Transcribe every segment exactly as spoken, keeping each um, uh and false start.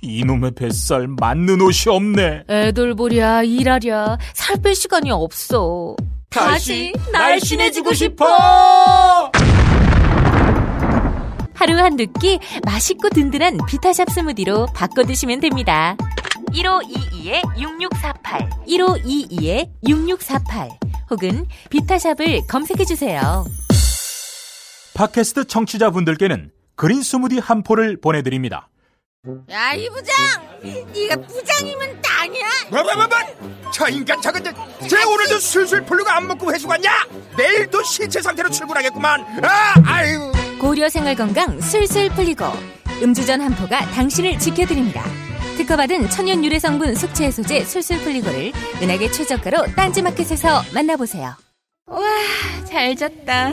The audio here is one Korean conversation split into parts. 이놈의 뱃살 맞는 옷이 없네. 애들 보랴 일하랴 살 뺄 시간이 없어. 다시, 다시 날씬해지고 싶어. 하루 한두 끼 맛있고 든든한 비타샵 스무디로 바꿔 드시면 됩니다. 일오이이 육육사팔 일오이이 육육사팔 혹은 비타샵을 검색해주세요. 팟캐스트 청취자분들께는 그린 스무디 한 포를 보내드립니다. 야, 이 부장! 네가 부장이면 땅이야! 뭐, 뭐, 뭐, 뭐! 저 인간 저건 쟤 오늘도 술술 풀리고 안 먹고 회수 갔냐? 내일도 신체 상태로 출근하겠구만! 아, 아유! 고려생활건강 술술 풀리고 음주전 한포가 당신을 지켜드립니다. 특허받은 천연 유래 성분 숙취 해소제 술술 풀리고를 은하계 최저가로 딴지마켓에서 만나보세요. 와, 잘 잤다.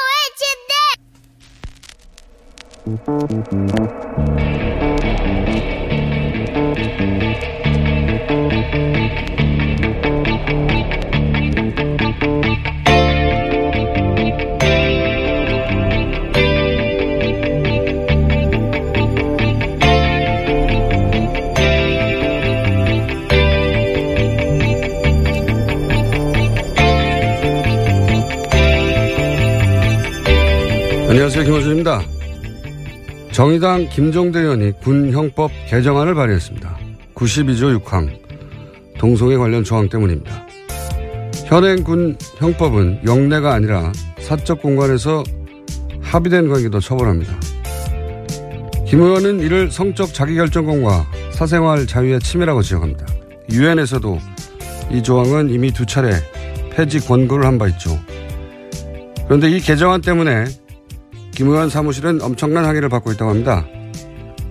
안녕하세요, 김호준입니다. 정의당 김종대 의원이 군형법 개정안을 발의했습니다. 구십이조 육항 동성애 관련 조항 때문입니다. 현행 군형법은 영내가 아니라 사적 공간에서 합의된 관계도 처벌합니다. 김 의원은 이를 성적 자기결정권과 사생활 자유의 침해라고 지적합니다. 유엔에서도 이 조항은 이미 두 차례 폐지 권고를 한 바 있죠. 그런데 이 개정안 때문에 김 의원 사무실은 엄청난 항의를 받고 있다고 합니다.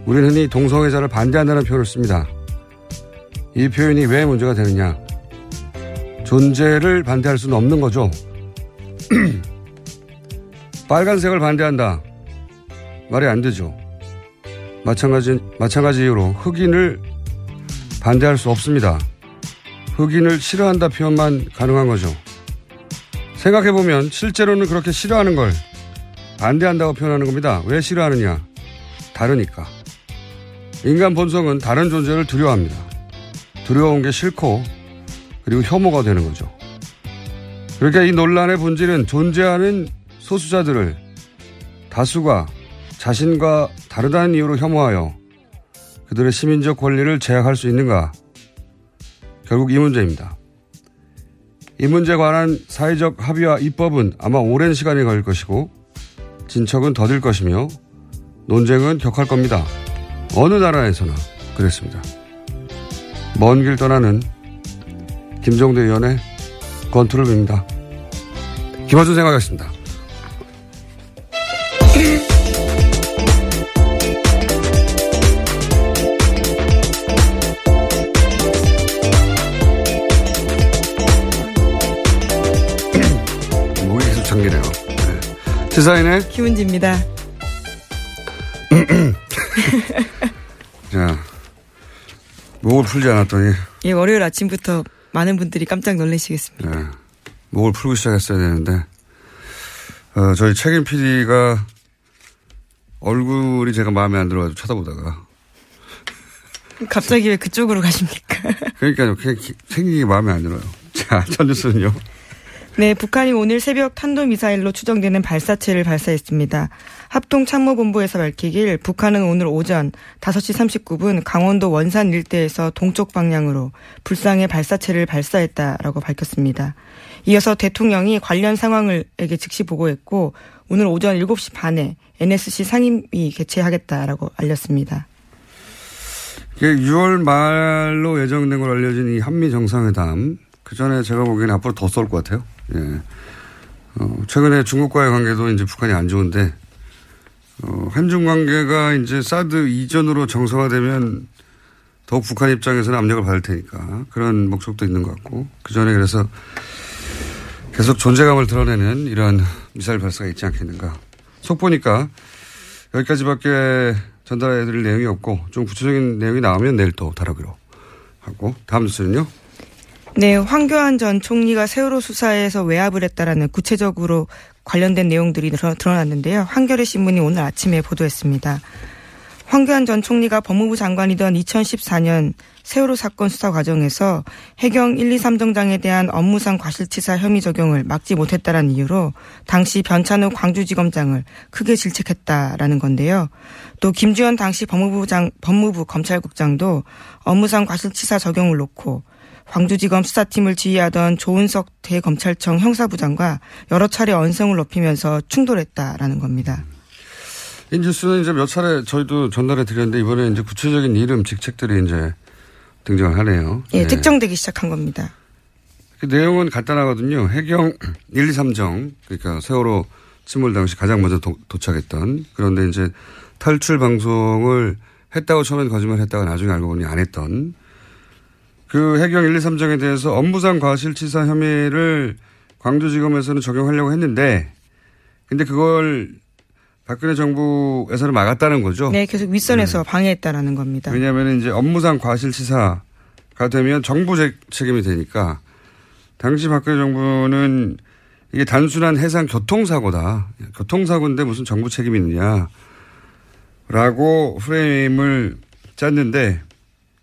우린 흔히 동성애자를 반대한다는 표현을 씁니다. 이 표현이 왜 문제가 되느냐. 존재를 반대할 수는 없는 거죠. 빨간색을 반대한다. 말이 안 되죠. 마찬가지, 마찬가지 이유로 흑인을 반대할 수 없습니다. 흑인을 싫어한다 표현만 가능한 거죠. 생각해보면 실제로는 그렇게 싫어하는 걸 반대한다고 표현하는 겁니다. 왜 싫어하느냐? 다르니까. 인간 본성은 다른 존재를 두려워합니다. 두려운 게 싫고 그리고 혐오가 되는 거죠. 그러니까 이 논란의 본질은 존재하는 소수자들을 다수가 자신과 다르다는 이유로 혐오하여 그들의 시민적 권리를 제약할 수 있는가? 결국 이 문제입니다. 이 문제에 관한 사회적 합의와 입법은 아마 오랜 시간이 걸릴 것이고 진척은 더딜 것이며 논쟁은 격할 겁니다. 어느 나라에서나 그랬습니다. 먼 길 떠나는 김종대 의원의 권투를 빕니다. 김어준 생각이었습니다. 목이 계속 잠기네요. 시사인의 김은지입니다. 자, 목을 풀지 않았더니. 예, 월요일 아침부터 많은 분들이 깜짝 놀라시겠습니다. 네, 목을 풀고 시작했어야 되는데, 어, 저희 책임 피디가 얼굴이 제가 마음에 안 들어가지고 쳐다보다가. 갑자기 왜 그쪽으로 가십니까? 그러니까요, 그냥 생기기 마음에 안 들어요. 자, 첫 뉴스는요. 네, 북한이 오늘 새벽 탄도미사일로 추정되는 발사체를 발사했습니다. 합동참모본부에서 밝히길 북한은 오늘 오전 다섯 시 삼십구 분 강원도 원산 일대에서 동쪽 방향으로 불상의 발사체를 발사했다라고 밝혔습니다. 이어서 대통령이 관련 상황을에게 즉시 보고했고 오늘 오전 일곱 시 반에 엔에스씨 상임위 개최하겠다라고 알렸습니다. 유월 말로 예정된 걸 알려진 이 한미 정상회담. 그 전에 제가 보기에는 앞으로 더 쏠 것 같아요. 예. 어, 최근에 중국과의 관계도 이제 북한이 안 좋은데, 어, 한중 관계가 이제 사드 이전으로 정상화되면 더욱 북한 입장에서는 압력을 받을 테니까 그런 목적도 있는 것 같고, 그 전에 그래서 계속 존재감을 드러내는 이런 미사일 발사가 있지 않겠는가. 속보니까 여기까지밖에 전달해드릴 내용이 없고, 좀 구체적인 내용이 나오면 내일 또 다루기로 하고, 다음 뉴스는요? 네, 황교안 전 총리가 세월호 수사에서 외압을 했다라는 구체적으로 관련된 내용들이 드러났는데요. 한겨레 신문이 오늘 아침에 보도했습니다. 황교안 전 총리가 법무부 장관이던 이천십사 년 세월호 사건 수사 과정에서 해경 일, 이, 삼 정장에 대한 업무상 과실치사 혐의 적용을 막지 못했다라는 이유로 당시 변찬우 광주지검장을 크게 질책했다라는 건데요. 또 김주현 당시 법무부 장, 법무부 검찰국장도 업무상 과실치사 적용을 놓고 광주지검 수사팀을 지휘하던 조은석 대검찰청 형사부장과 여러 차례 언성을 높이면서 충돌했다라는 겁니다. 이 뉴스는 이제 몇 차례 저희도 전달해 드렸는데 이번에 이제 구체적인 이름, 직책들이 이제 등장을 하네요. 예, 네. 특정되기 시작한 겁니다. 그 내용은 간단하거든요. 해경 일, 이, 삼 정, 그러니까 세월호 침몰 당시 가장 먼저 도, 도착했던, 그런데 이제 탈출 방송을 했다고 처음엔 거짓말했다가 나중에 알고 보니 안 했던 그 해경 일, 이, 삼 정에 대해서 업무상 과실치사 혐의를 광주지검에서는 적용하려고 했는데, 근데 그걸 박근혜 정부에서는 막았다는 거죠. 네, 계속 윗선에서 네. 방해했다라는 겁니다. 왜냐하면 이제 업무상 과실치사가 되면 정부 책임이 되니까, 당시 박근혜 정부는 이게 단순한 해상 교통사고다, 교통사고인데 무슨 정부 책임이 있느냐라고 프레임을 짰는데,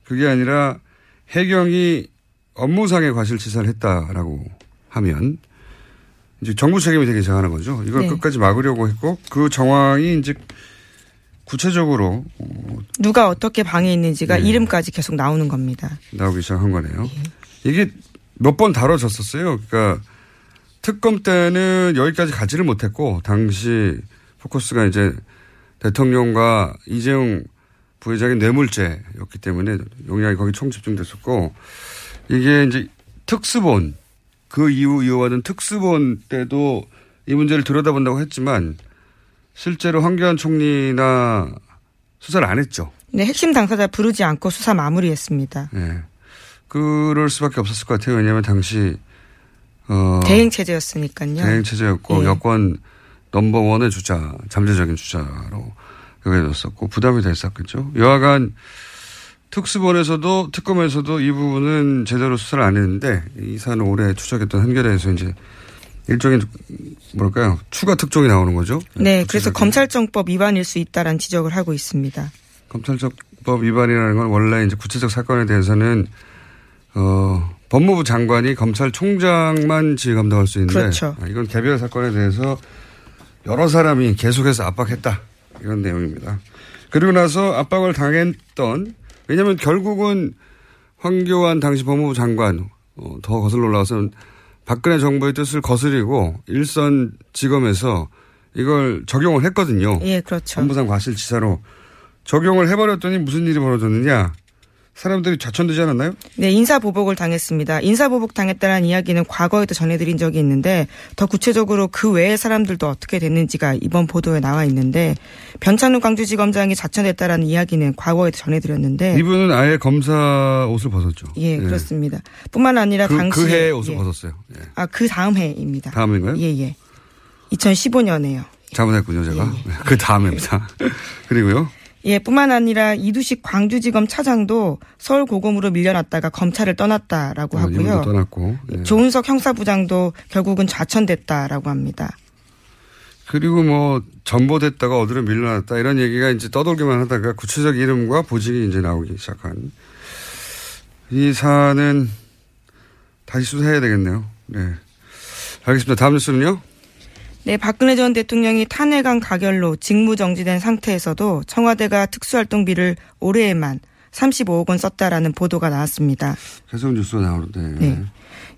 그게 아니라 해경이 업무상의 과실치사를 했다라고 하면 이제 정부 책임이 되기 시작하는 거죠. 이걸 네. 끝까지 막으려고 했고, 그 정황이 이제 구체적으로 누가 어떻게 방해했는지가 네. 이름까지 계속 나오는 겁니다. 나오기 시작한 거네요. 예. 이게 몇 번 다뤄졌었어요. 그러니까 특검 때는 여기까지 가지를 못했고, 당시 포커스가 이제 대통령과 이재용 부회장의 뇌물죄였기 때문에 용량이 거기 총 집중됐었고, 이게 이제 특수본, 그 이후 이어와는 특수본 때도 이 문제를 들여다본다고 했지만 실제로 황교안 총리나 수사를 안 했죠. 네, 핵심 당사자 부르지 않고 수사 마무리했습니다. 네, 그럴 수밖에 없었을 것 같아요. 왜냐하면 당시 어, 대행 체제였으니까요. 대행 체제였고 네. 여권 넘버원의 주자, 잠재적인 주자로 여겨졌었고 부담이 됐었겠죠. 여하간 특수본에서도 특검에서도 이 부분은 제대로 수사를 안 했는데, 이 사안을 오래 추적했던 한겨레에서 이제 일종의 뭐랄까요, 추가 특종이 나오는 거죠. 네, 구체적인. 그래서 검찰청법 위반일 수 있다라는 지적을 하고 있습니다. 검찰청법 위반이라는 건 원래 이제 구체적 사건에 대해서는 어, 법무부 장관이 검찰총장만 지휘 감독할 수 있는데, 그렇죠. 이건 개별 사건에 대해서 여러 사람이 계속해서 압박했다, 이런 내용입니다. 그리고 나서 압박을 당했던, 왜냐하면 결국은 황교안 당시 법무부 장관, 어, 더 거슬러 올라가서는 박근혜 정부의 뜻을 거스리고 일선 지검에서 이걸 적용을 했거든요. 예, 그렇죠. 업무상 과실치사로 적용을 해버렸더니 무슨 일이 벌어졌느냐. 사람들이 좌천되지 않았나요? 네, 인사보복을 당했습니다. 인사보복 당했다는 이야기는 과거에도 전해드린 적이 있는데, 더 구체적으로 그 외의 사람들도 어떻게 됐는지가 이번 보도에 나와 있는데, 변찬우 광주지검장이 좌천됐다는 이야기는 과거에도 전해드렸는데, 이분은 아예 검사 옷을 벗었죠. 예, 예. 그렇습니다. 뿐만 아니라 그, 당시 그 해에 옷을 예. 벗었어요. 예. 아, 그 다음 해입니다. 다음인가요? 예, 예. 이천십오 년에요. 잘못했군요, 제가. 예, 예. 그 다음입니다. 그리고요. 예, 뿐만 아니라 이두식 광주지검 차장도 서울고검으로 밀려났다가 검찰을 떠났다라고 어, 하고요. 떠났고. 예. 조은석 형사부장도 결국은 좌천됐다라고 합니다. 그리고 뭐 전보됐다가 어디로 밀려났다, 이런 얘기가 이제 떠돌기만 하다가 구체적 이름과 보직이 이제 나오기 시작한 이 사안은 다시 수사해야 되겠네요. 네, 알겠습니다. 다음 뉴스는요? 네, 박근혜 전 대통령이 탄핵안 가결로 직무정지된 상태에서도 청와대가 특수활동비를 올해에만 삼십오억 원 썼다라는 보도가 나왔습니다. 해석 뉴스가 나오는데. 네.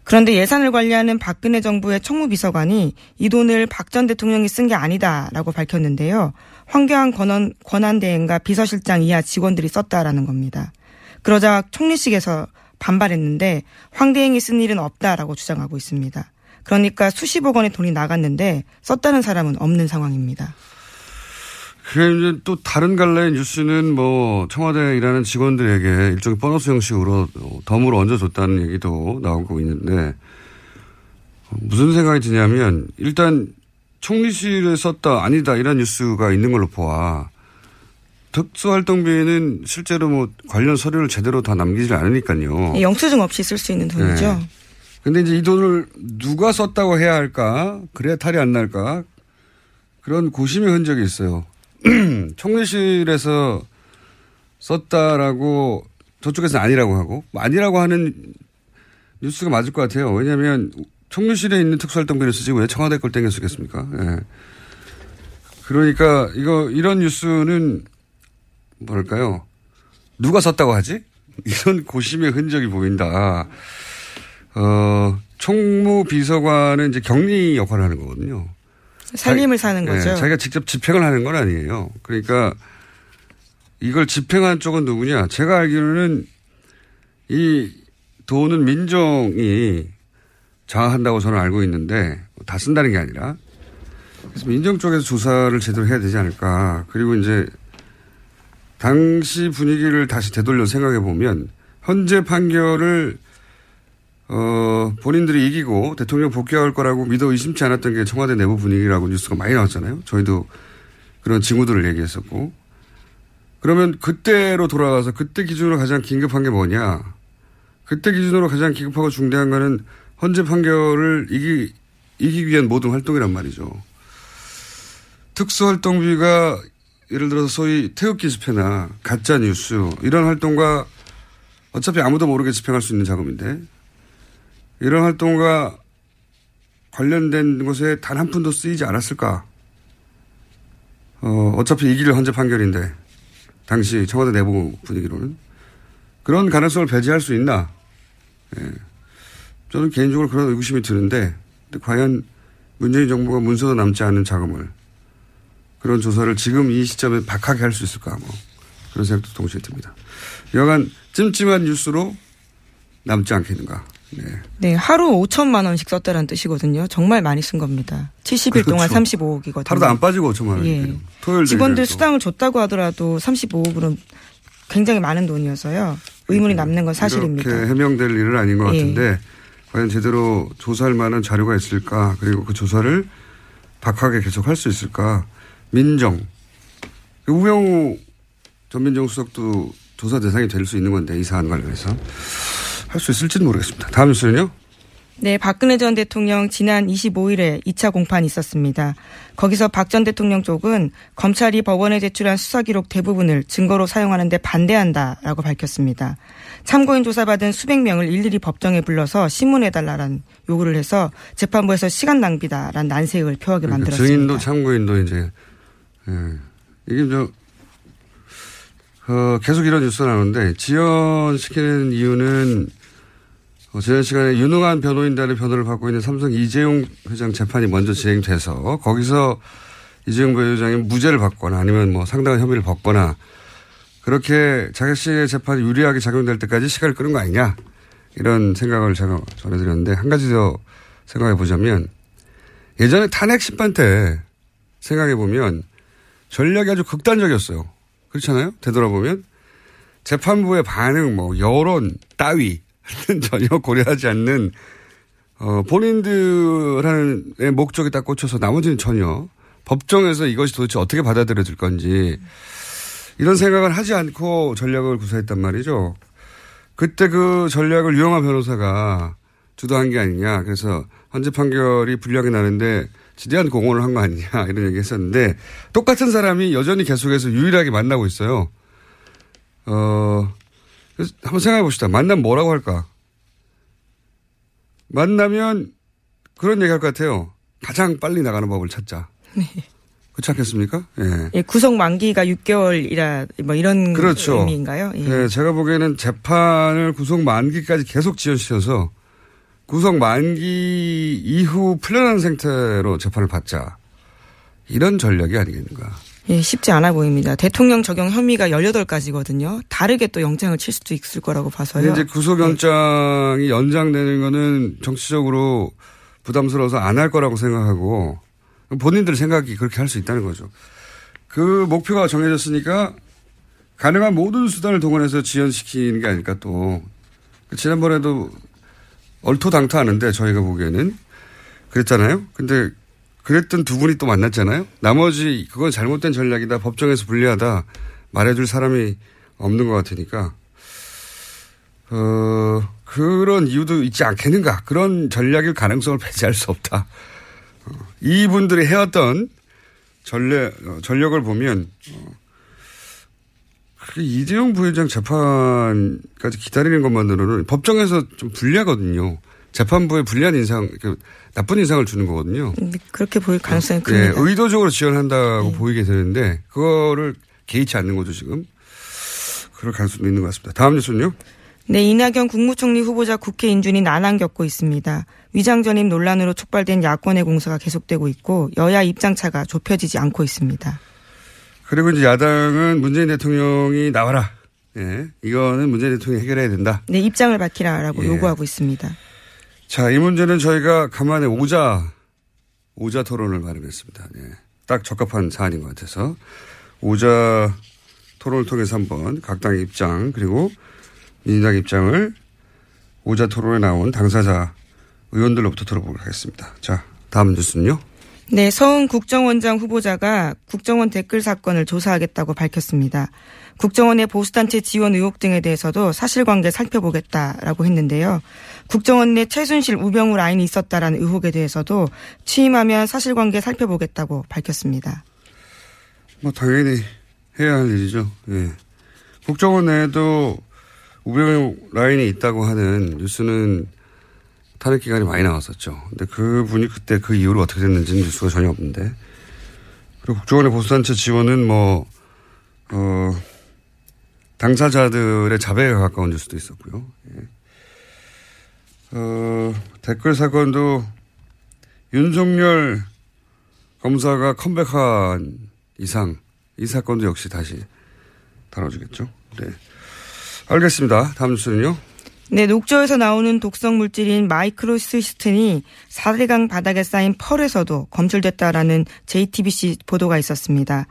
그런데 예산을 관리하는 박근혜 정부의 총무비서관이 이 돈을 박 전 대통령이 쓴 게 아니다라고 밝혔는데요. 황교안 권한, 권한대행과 비서실장 이하 직원들이 썼다라는 겁니다. 그러자 총리실에서 반발했는데 황 대행이 쓴 일은 없다라고 주장하고 있습니다. 그러니까 수십억 원의 돈이 나갔는데 썼다는 사람은 없는 상황입니다. 그래, 이제 또 다른 갈래의 뉴스는 뭐 청와대에 일하는 직원들에게 일종의 보너스 형식으로 덤으로 얹어줬다는 얘기도 나오고 있는데 무슨 생각이 드냐면 일단 총리실에 썼다 아니다 이런 뉴스가 있는 걸로 보아 특수활동비는 실제로 뭐 관련 서류를 제대로 다 남기질 않으니까요. 영수증 없이 쓸 수 있는 돈이죠. 그런데 네. 이제 이 돈을 누가 썼다고 해야 할까? 그래야 탈이 안 날까? 그런 고심의 흔적이 있어요. 총리실에서 썼다라고 저쪽에서는 아니라고 하고 아니라고 하는 뉴스가 맞을 것 같아요. 왜냐하면 총리실에 있는 특수활동비를 쓰지 왜 청와대 걸 땡겨 쓰겠습니까? 네. 그러니까 이거 이런 뉴스는 뭐랄까요? 누가 썼다고 하지? 이런 고심의 흔적이 보인다. 어, 총무비서관은 이제 격리 역할을 하는 거거든요. 살림을 자기, 사는 거죠. 네, 자기가 직접 집행을 하는 건 아니에요. 그러니까 이걸 집행한 쪽은 누구냐. 제가 알기로는 이 돈은 민정이 장악한다고 저는 알고 있는데 다 쓴다는 게 아니라. 그래서 민정 쪽에서 조사를 제대로 해야 되지 않을까. 그리고 이제 당시 분위기를 다시 되돌려 생각해 보면 현재 판결을 어, 본인들이 이기고 대통령 복귀할 거라고 믿어 의심치 않았던 게 청와대 내부 분위기라고 뉴스가 많이 나왔잖아요. 저희도 그런 징후들을 얘기했었고. 그러면 그때로 돌아가서 그때 기준으로 가장 긴급한 게 뭐냐. 그때 기준으로 가장 긴급하고 중대한 거는 헌재 판결을 이기, 이기기 위한 모든 활동이란 말이죠. 특수활동비가 예를 들어서 소위 태극기 집회나 가짜뉴스 이런 활동과 어차피 아무도 모르게 집행할 수 있는 자금인데 이런 활동과 관련된 곳에 단 한 푼도 쓰이지 않았을까. 어, 어차피 이길 헌재 판결인데 당시 청와대 내부 분위기로는 그런 가능성을 배제할 수 있나. 예. 저는 개인적으로 그런 의구심이 드는데 근데 과연 문재인 정부가 문서도 남지 않은 자금을 그런 조사를 지금 이 시점에 박하게 할 수 있을까 뭐 그런 생각도 동시에 듭니다. 여간 찜찜한 뉴스로 남지 않겠는가. 네. 네, 하루 오천만 원씩 썼다라는 뜻이거든요. 정말 많이 쓴 겁니다. 칠십 일 그렇죠. 동안 삼십오억이거든요. 하루도 안 빠지고 오천만 원이에요. 예. 토요일 직원들 수당을 줬다고 하더라도 삼십오억으로는 굉장히 많은 돈이어서요. 의문이 남는 건 사실입니다. 이렇게 해명될 일은 아닌 것 같은데 예. 과연 제대로 조사할 만한 자료가 있을까. 그리고 그 조사를 박하게 계속할 수 있을까. 민정. 우병우 전 민정수석도 조사 대상이 될 수 있는 건데 이 사안 관련해서. 할 수 있을지는 모르겠습니다. 다음 뉴스는요? 네, 박근혜 전 대통령 지난 이십오일에 이 차 공판이 있었습니다. 거기서 박 전 대통령 쪽은 검찰이 법원에 제출한 수사 기록 대부분을 증거로 사용하는 데 반대한다라고 밝혔습니다. 참고인 조사받은 수백 명을 일일이 법정에 불러서 신문해달라는 요구를 해서 재판부에서 시간 낭비다라는 난색을 표하게 그러니까 만들었습니다. 증인도 참고인도 이제 예, 이게 저 어, 계속 이런 뉴스가 나오는데 지연시키는 이유는 어, 지난 시간에 유능한 변호인단의 변호를 받고 있는 삼성 이재용 회장 재판이 먼저 진행돼서 거기서 이재용 부회장이 무죄를 받거나 아니면 뭐 상당한 혐의를 벗거나 그렇게 자객 씨의 재판이 유리하게 작용될 때까지 시간을 끄는 거 아니냐 이런 생각을 제가 전해드렸는데 한 가지 더 생각해 보자면 예전에 탄핵 심판 때 생각해 보면 전략이 아주 극단적이었어요. 그렇잖아요. 되돌아보면 재판부의 반응 뭐 여론 따위 전혀 고려하지 않는 어, 본인들의 목적이 딱 꽂혀서 나머지는 전혀 법정에서 이것이 도대체 어떻게 받아들여질 건지 이런 생각을 하지 않고 전략을 구사했단 말이죠. 그때 그 전략을 유영하 변호사가 주도한 게 아니냐. 그래서 헌재 판결이 불리하게 나는데 지대한 공헌을 한 거 아니냐 이런 얘기 했었는데 똑같은 사람이 여전히 계속해서 유일하게 만나고 있어요. 어... 한번 생각해 봅시다. 만나면 뭐라고 할까? 만나면 그런 얘기 할 것 같아요. 가장 빨리 나가는 법을 찾자. 네. 그렇지 않겠습니까? 예. 예, 구속 만기가 육 개월이라 뭐 이런 그렇죠. 의미인가요? 예. 예, 제가 보기에는 재판을 구속 만기까지 계속 지연시켜서 구속 만기 이후 풀려난 상태로 재판을 받자. 이런 전략이 아니겠는가. 예, 쉽지 않아 보입니다. 대통령 적용 혐의가 열여덟 가지거든요. 다르게 또 영장을 칠 수도 있을 거라고 봐서요. 이제 구속영장이 예. 연장되는 거는 정치적으로 부담스러워서 안 할 거라고 생각하고 본인들 생각이 그렇게 할 수 있다는 거죠. 그 목표가 정해졌으니까 가능한 모든 수단을 동원해서 지연시키는 게 아닐까 또. 지난번에도 얼토당토하는데 저희가 보기에는 그랬잖아요. 근데 그랬던 두 분이 또 만났잖아요. 나머지 그건 잘못된 전략이다. 법정에서 불리하다. 말해줄 사람이 없는 것 같으니까. 어, 그런 이유도 있지 않겠는가. 그런 전략일 가능성을 배제할 수 없다. 어, 이분들이 해왔던 전략, 어, 전력을 보면 어, 이재용 부회장 재판까지 기다리는 것만으로는 법정에서 좀 불리하거든요. 재판부에 불리한 인상, 나쁜 인상을 주는 거거든요. 그렇게 보일 가능성이 큽니다. 네, 의도적으로 지원한다고 네. 보이게 되는데 그거를 개의치 않는 거죠 지금. 그럴 가능성도 있는 것 같습니다. 다음 뉴스는요. 네, 이낙연 국무총리 후보자 국회 인준이 난항 겪고 있습니다. 위장전입 논란으로 촉발된 야권의 공세가 계속되고 있고 여야 입장차가 좁혀지지 않고 있습니다. 그리고 이제 야당은 문재인 대통령이 나와라. 네, 이거는 문재인 대통령이 해결해야 된다. 네, 입장을 밝히라라고 예. 요구하고 있습니다. 자, 이 문제는 저희가 간만에 오자, 오자 토론을 마련했습니다. 네. 딱 적합한 사안인 것 같아서. 오자 토론을 통해서 한번 각 당의 입장, 그리고 민주당 입장을 오자 토론에 나온 당사자 의원들로부터 들어보도록 하겠습니다. 자, 다음 뉴스는요. 네, 서훈 국정원장 후보자가 국정원 댓글 사건을 조사하겠다고 밝혔습니다. 국정원의 보수단체 지원 의혹 등에 대해서도 사실관계 살펴보겠다라고 했는데요. 국정원 내 최순실 우병우 라인이 있었다라는 의혹에 대해서도 취임하면 사실관계 살펴보겠다고 밝혔습니다. 뭐 당연히 해야 할 일이죠. 예. 국정원 내에도 우병우 라인이 있다고 하는 뉴스는 탄핵 기간이 많이 나왔었죠. 근데 그 분이 그때 그 이후로 어떻게 됐는지는 뉴스가 전혀 없는데. 그리고 국정원의 보수단체 지원은 뭐, 어, 당사자들의 자백에 가까운 뉴스도 있었고요. 예. 어, 댓글 사건도 윤석열 검사가 컴백한 이상, 이 사건도 역시 다시 다뤄주겠죠. 네. 알겠습니다. 다음 뉴스는요. 네, 녹조에서 나오는 독성 물질인 마이크로시스틴이 사대강 바닥에 쌓인 펄에서도 검출됐다라는 제이티비씨 보도가 있었습니다.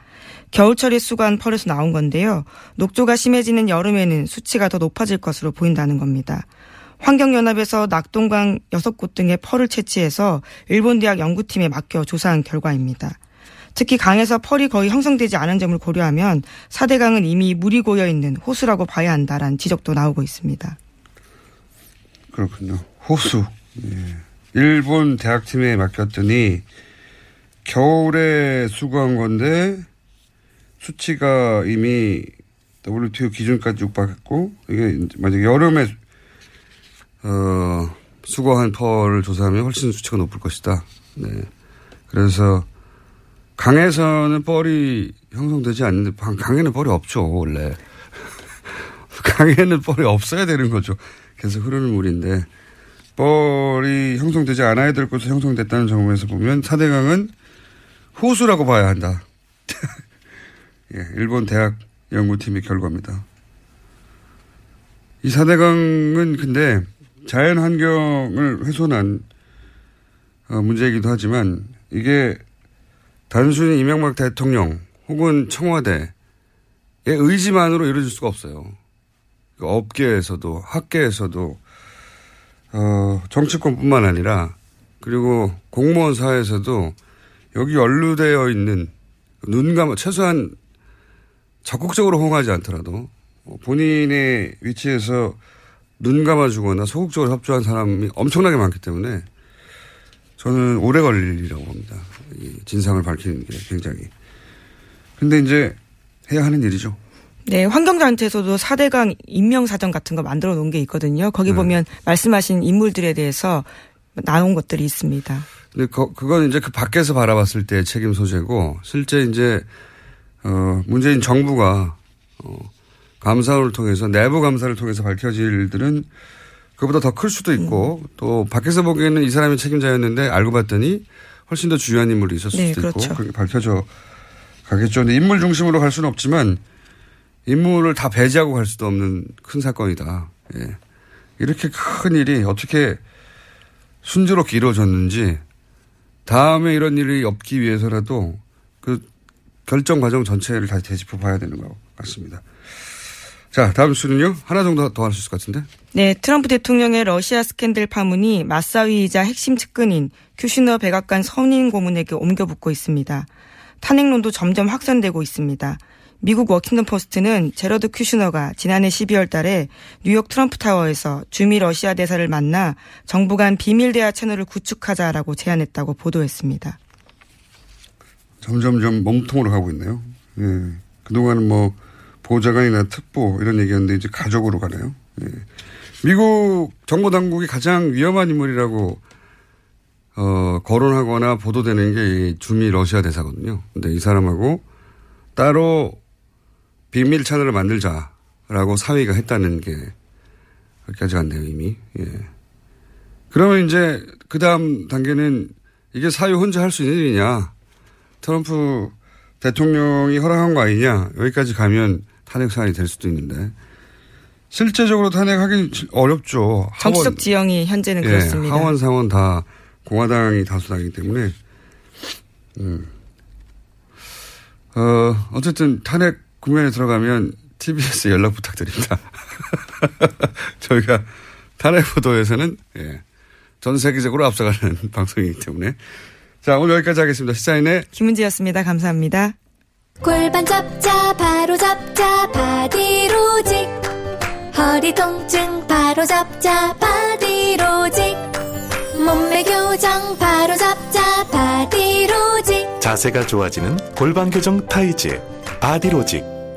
겨울철에 수거한 펄에서 나온 건데요. 녹조가 심해지는 여름에는 수치가 더 높아질 것으로 보인다는 겁니다. 환경연합에서 낙동강 여섯 곳 등의 펄을 채취해서 일본 대학 연구팀에 맡겨 조사한 결과입니다. 특히 강에서 펄이 거의 형성되지 않은 점을 고려하면 사대강은 이미 물이 고여있는 호수라고 봐야 한다라는 지적도 나오고 있습니다. 그렇군요. 호수. 예. 일본 대학팀에 맡겼더니 겨울에 수거한 건데 수치가 이미 더블유티오 기준까지 육박했고 이게 만약에 여름에 어, 수거한 펄을 조사하면 훨씬 수치가 높을 것이다. 네. 그래서 강에서는 펄이 형성되지 않는데 강에는 펄이 없죠 원래. 강에는 펄이 없어야 되는 거죠. 계속 흐르는 물인데 뻘이 형성되지 않아야 될 곳에서 형성됐다는 점에서 보면 사대강은 호수라고 봐야 한다. 예, 일본 대학 연구팀의 결과입니다. 이 사대강은 근데 자연 환경을 훼손한 문제이기도 하지만 이게 단순히 이명박 대통령 혹은 청와대의 의지만으로 이루어질 수가 없어요. 업계에서도 학계에서도 어, 정치권뿐만 아니라 그리고 공무원 사회에서도 여기 연루되어 있는 눈 감아 최소한 적극적으로 호응하지 않더라도 본인의 위치에서 눈 감아주거나 소극적으로 협조한 사람이 엄청나게 많기 때문에 저는 오래 걸릴 일이라고 봅니다. 이 진상을 밝히는 게 굉장히. 근데 이제 해야 하는 일이죠. 네, 환경단체에서도 사대강 임명사전 같은 거 만들어 놓은 게 있거든요. 거기 네. 보면 말씀하신 인물들에 대해서 나온 것들이 있습니다. 그건 이제 그 밖에서 바라봤을 때 책임 소재고, 실제 이제 어 문재인 정부가 어 감사를 통해서, 내부 감사를 통해서 밝혀질 일들은 그보다 더 클 수도 있고, 음. 또 밖에서 보기에는 이 사람이 책임자였는데 알고 봤더니 훨씬 더 중요한 인물이 있었을 네, 수도 그렇죠. 있고 그렇게 밝혀져 가겠죠. 근데 인물 중심으로 갈 수는 없지만 인물을 다 배제하고 갈 수도 없는 큰 사건이다. 예. 이렇게 큰 일이 어떻게 순조롭게 이루어졌는지, 다음에 이런 일이 없기 위해서라도 그 결정 과정 전체를 다시 되짚어 봐야 되는 것 같습니다. 자, 다음 수는요. 하나 정도 더 할 수 있을 것 같은데. 네, 트럼프 대통령의 러시아 스캔들 파문이 맞사위이자 핵심 측근인 큐시너 백악관 선임 고문에게 옮겨 붙고 있습니다. 탄핵론도 점점 확산되고 있습니다. 미국 워싱턴 포스트는 제러드 큐슈너가 지난해 십이월 달에 뉴욕 트럼프 타워에서 주미 러시아 대사를 만나 정부 간 비밀 대화 채널을 구축하자라고 제안했다고 보도했습니다. 점점점 몸통으로 가고 있네요. 예. 그동안은 뭐 보좌관이나 특보 이런 얘기였는데 이제 가족으로 가네요. 예. 미국 정보 당국이 가장 위험한 인물이라고 어, 거론하거나 보도되는 게 이 주미 러시아 대사거든요. 근데 이 사람하고 따로 비밀 채널을 만들자라고 사회가 했다는 게 여기까지 갔네요, 이미. 예. 그러면 이제 그 다음 단계는 이게 사회 혼자 할 수 있는 일이냐, 트럼프 대통령이 허락한 거 아니냐, 여기까지 가면 탄핵 사안이 될 수도 있는데, 실제적으로 탄핵하기 어렵죠. 정치적 하원, 지형이 현재는 예, 그렇습니다. 하원, 상원 다 공화당이 다수당이기 때문에. 음. 어, 어쨌든 탄핵 국면에 들어가면 티비에스 연락 부탁드립니다. 저희가 탄핵 보도에서는 예, 전 세계적으로 앞서가는 방송이기 때문에. 자, 오늘 여기까지 하겠습니다. 시사인의 김은지였습니다. 감사합니다. 골반 잡자 바로 잡자 바디로직, 허리 통증 바로 잡자 바디로직, 몸매 교정 바로 잡자 바디로직, 자세가 좋아지는 골반교정 타이즈 바디로직,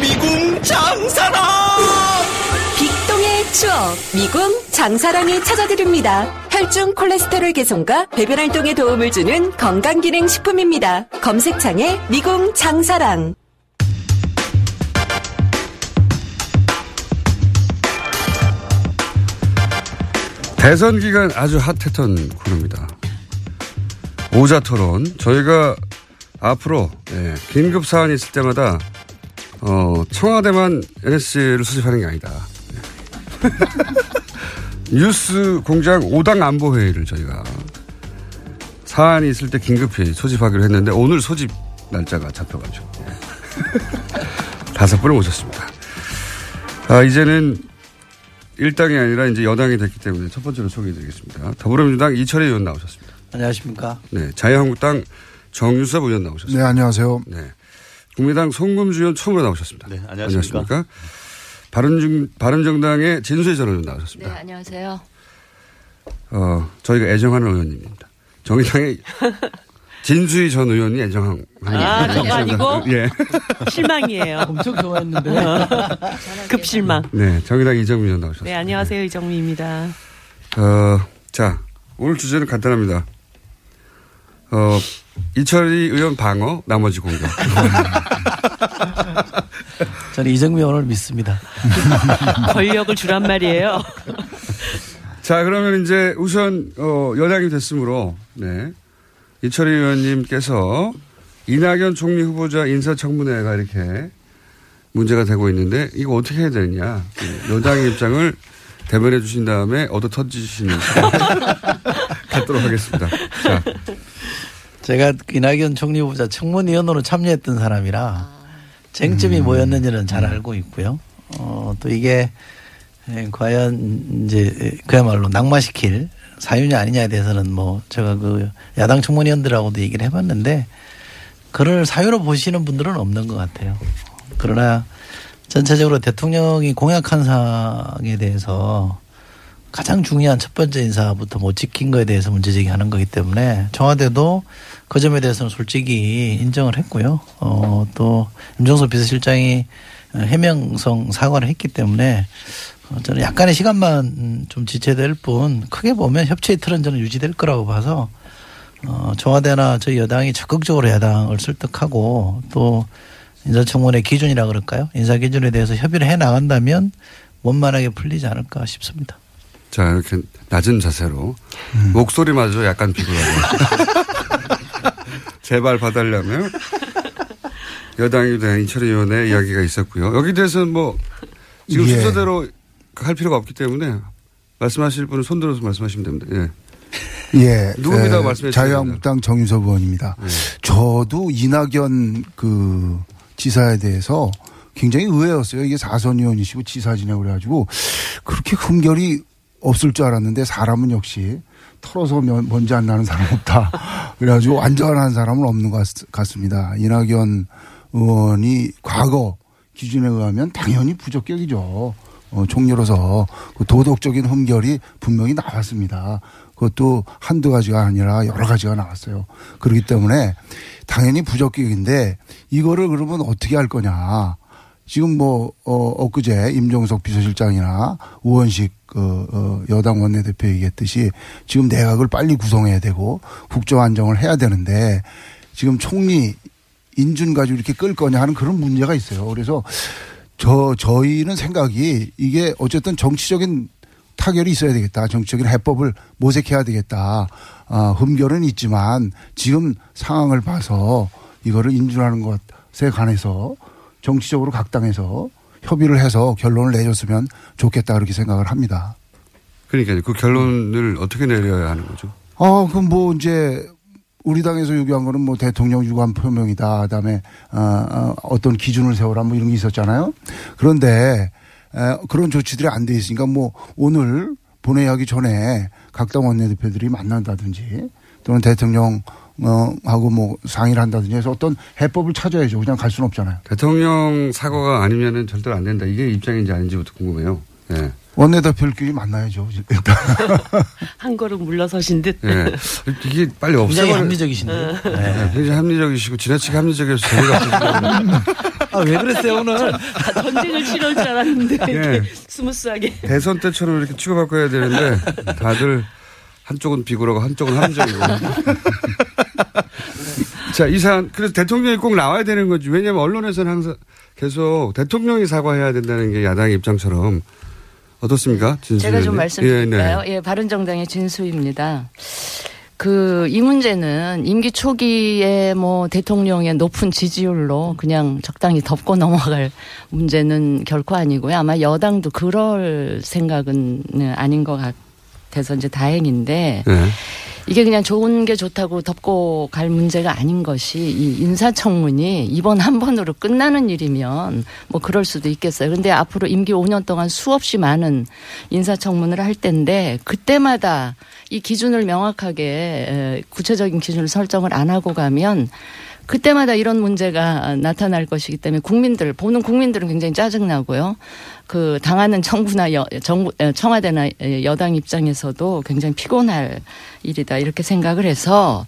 미궁 장사랑! 빅동의 추억, 미궁 장사랑이 찾아드립니다. 혈중 콜레스테롤 개선과 배변 활동에 도움을 주는 건강기능식품입니다. 검색창에 미궁 장사랑. 대선 기간 아주 핫했던 코너입니다. 오자 토론. 저희가 앞으로 예, 긴급 사안이 있을 때마다 어, 청와대만 엔에스씨를 수집하는 게 아니다. 뉴스공장 오당 안보회의를 저희가 사안이 있을 때 긴급히 소집하기로 했는데 오늘 소집 날짜가 잡혀가지고 예. 다섯 분을 모셨습니다. 아, 이제는 일당이 아니라 이제 여당이 됐기 때문에 첫 번째로 소개해드리겠습니다. 더불어민주당 이철희 의원 나오셨습니다. 안녕하십니까. 네, 자유한국당 정유섭 의원 나오셨습니다. 네, 안녕하세요. 네, 국민의당 손금주 의원 처음으로 나오셨습니다. 네, 안녕하십니까. 안녕하십니까? 바른중, 바른정당의 진수희 전 의원 나오셨습니다. 네, 안녕하세요. 어, 저희가 애정하는 의원님입니다. 정의당의 진수희 전 의원이 애정한. 아, 저거 아니고? 예. 실망이에요. 엄청 좋아했는데. 급실망. 네, 정의당 이정미 의원 나오셨습니다. 네, 안녕하세요. 네. 이정미입니다. 어, 자, 오늘 주제는 간단합니다. 어, 이철희 의원 방어, 나머지 공격. 저는 이정미 의원을 믿습니다. 권력을 주란 말이에요. 자, 그러면 이제 우선 어, 여당이 됐으므로 네. 이철희 의원님께서 이낙연 총리 후보자 인사청문회가 이렇게 문제가 되고 있는데 이거 어떻게 해야 되느냐. 여당의 입장을 대변해 주신 다음에 얻어 터지시는 갖도록 하겠습니다. 자. 제가 이낙연 총리 후보자 청문위원으로 참여했던 사람이라 쟁점이 음. 뭐였는지는 잘 알고 있고요. 어, 또 이게 과연 이제 그야말로 낙마시킬 사유냐 아니냐에 대해서는 뭐 제가 그 야당 청문위원들하고도 얘기를 해봤는데 그걸 사유로 보시는 분들은 없는 것 같아요. 그러나 전체적으로 대통령이 공약한 사항에 대해서 가장 중요한 첫 번째 인사부터 못 지킨 거에 대해서 문제제기하는 거기 때문에 청와대도 그 점에 대해서는 솔직히 인정을 했고요. 어, 또 임종석 비서실장이 해명성 사과를 했기 때문에 저는 약간의 시간만 좀 지체될 뿐 크게 보면 협치의 틀은 저는 유지될 거라고 봐서 어, 청와대나 저희 여당이 적극적으로 야당을 설득하고 또 인사청문회 기준이라 그럴까요? 인사기준에 대해서 협의를 해나간다면 원만하게 풀리지 않을까 싶습니다. 자, 이렇게 낮은 자세로 음. 목소리마저 약간 비굴하고 제발 봐달라며 여당이 된 이철희 의원의 이야기가 있었고요. 여기 대해서는 뭐 지금 예. 순서대로 할 필요가 없기 때문에 말씀하실 분은 손 들어서 말씀하시면 됩니다. 예. 예. 누굽니다 에, 말씀해 주세요. 자유한국당 정유섭 의원입니다. 예. 저도 이낙연 그 지사에 대해서 굉장히 의외였어요. 이게 사선 의원이시고 지사 지내고 그래가지고 그렇게 흠결이 없을 줄 알았는데 사람은 역시 털어서 먼지 안 나는 사람 없다. 그래가지고 완전한 사람은 없는 것 같습니다. 이낙연 의원이 과거 기준에 의하면 당연히 부적격이죠. 어, 총리로서 그 도덕적인 흠결이 분명히 나왔습니다. 그것도 한두 가지가 아니라 여러 가지가 나왔어요. 그렇기 때문에 당연히 부적격인데 이거를 그러면 어떻게 할 거냐. 지금 뭐 어, 엊그제 임종석 비서실장이나 우원식 그, 어, 여당 원내대표 얘기했듯이 지금 내각을 빨리 구성해야 되고 국정안정을 해야 되는데 지금 총리 인준 가지고 이렇게 끌 거냐 하는 그런 문제가 있어요. 그래서 저, 저희는 생각이 이게 어쨌든 정치적인 타결이 있어야 되겠다. 정치적인 해법을 모색해야 되겠다. 아, 흠결은 있지만 지금 상황을 봐서 이거를 인준하는 것에 관해서 정치적으로 각 당에서 협의를 해서 결론을 내줬으면 좋겠다 그렇게 생각을 합니다. 그러니까요. 그 결론을 어떻게 내려야 하는 거죠? 아, 그럼 뭐 이제 우리 당에서 요구한 거는 뭐 대통령 유관 표명이다. 그다음에 어, 어떤 기준을 세워라 뭐 이런 게 있었잖아요. 그런데 에, 그런 조치들이 안 돼 있으니까 뭐 오늘 본회의하기 전에 각 당 원내대표들이 만난다든지 또는 대통령 어, 하고 뭐 상의를 한다든지 해서 어떤 해법을 찾아야죠. 그냥 갈 수는 없잖아요. 대통령 사과가 아니면은 절대로 안 된다. 이게 입장인지 아닌지부터 궁금해요. 예. 원내대표끼리 만나야죠. 일단 한 걸음 물러서신 듯. 예. 이게 빨리 없애버려. 굉장히 합리적이신데. 네. 네. 굉장히 합리적이시고 지나치게 합리적이어서 재미가 없으시네요. 아, 왜 그랬어요 오늘? 아, 전쟁을 치러올 줄 알았는데 예. 스무스하게. 대선 때처럼 이렇게 치고받고 해야 되는데 다들 한쪽은 비굴하고 한쪽은 합리적이고. 자, 이 사안 그래서 대통령이 꼭 나와야 되는 거지. 왜냐하면 언론에서는 항상 계속 대통령이 사과해야 된다는 게 야당의 입장처럼 어떻습니까? 진수희 제가 좀 말씀드릴까요? 예, 네. 예, 바른정당의 진수희입니다. 그 이 문제는 임기 초기에 뭐 대통령의 높은 지지율로 그냥 적당히 덮고 넘어갈 문제는 결코 아니고요. 아마 여당도 그럴 생각은 아닌 것 같아서 이제 다행인데. 네. 이게 그냥 좋은 게 좋다고 덮고 갈 문제가 아닌 것이 이 인사청문이 이번 한 번으로 끝나는 일이면 뭐 그럴 수도 있겠어요. 그런데 앞으로 임기 오 년 동안 수없이 많은 인사청문을 할 텐데 그때마다 이 기준을 명확하게 구체적인 기준을 설정을 안 하고 가면 그때마다 이런 문제가 나타날 것이기 때문에 국민들 보는 국민들은 굉장히 짜증나고요. 그 당하는 정부나 여, 정부, 청와대나 여당 입장에서도 굉장히 피곤할 일이다 이렇게 생각을 해서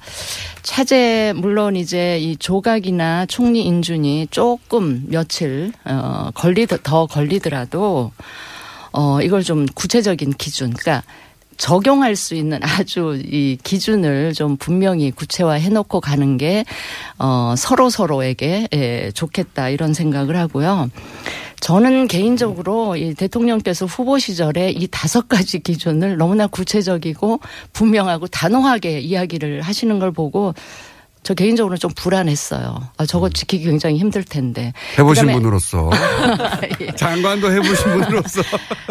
차제 물론 이제 이 조각이나 총리 인준이 조금 며칠 어, 걸리 더 걸리더라도 어, 이걸 좀 구체적인 기준 그러니까. 적용할 수 있는 아주 이 기준을 좀 분명히 구체화해 놓고 가는 게 어, 서로 서로에게 예, 좋겠다 이런 생각을 하고요. 저는 개인적으로 이 대통령께서 후보 시절에 이 다섯 가지 기준을 너무나 구체적이고 분명하고 단호하게 이야기를 하시는 걸 보고 저 개인적으로는 좀 불안했어요. 아, 저거 지키기 굉장히 힘들 텐데. 해보신 분으로서. 예. 장관도 해보신 분으로서.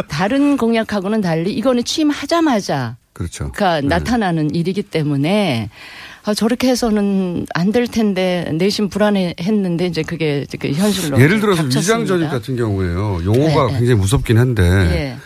다른 공약하고는 달리 이거는 취임하자마자. 그렇죠. 그러니까 네. 나타나는 일이기 때문에 아, 저렇게 해서는 안 될 텐데 내심 불안했는데 이제 그게 현실로. 예를 들어서 위장 전입 같은 경우에요. 용어가 네. 굉장히 무섭긴 한데. 네.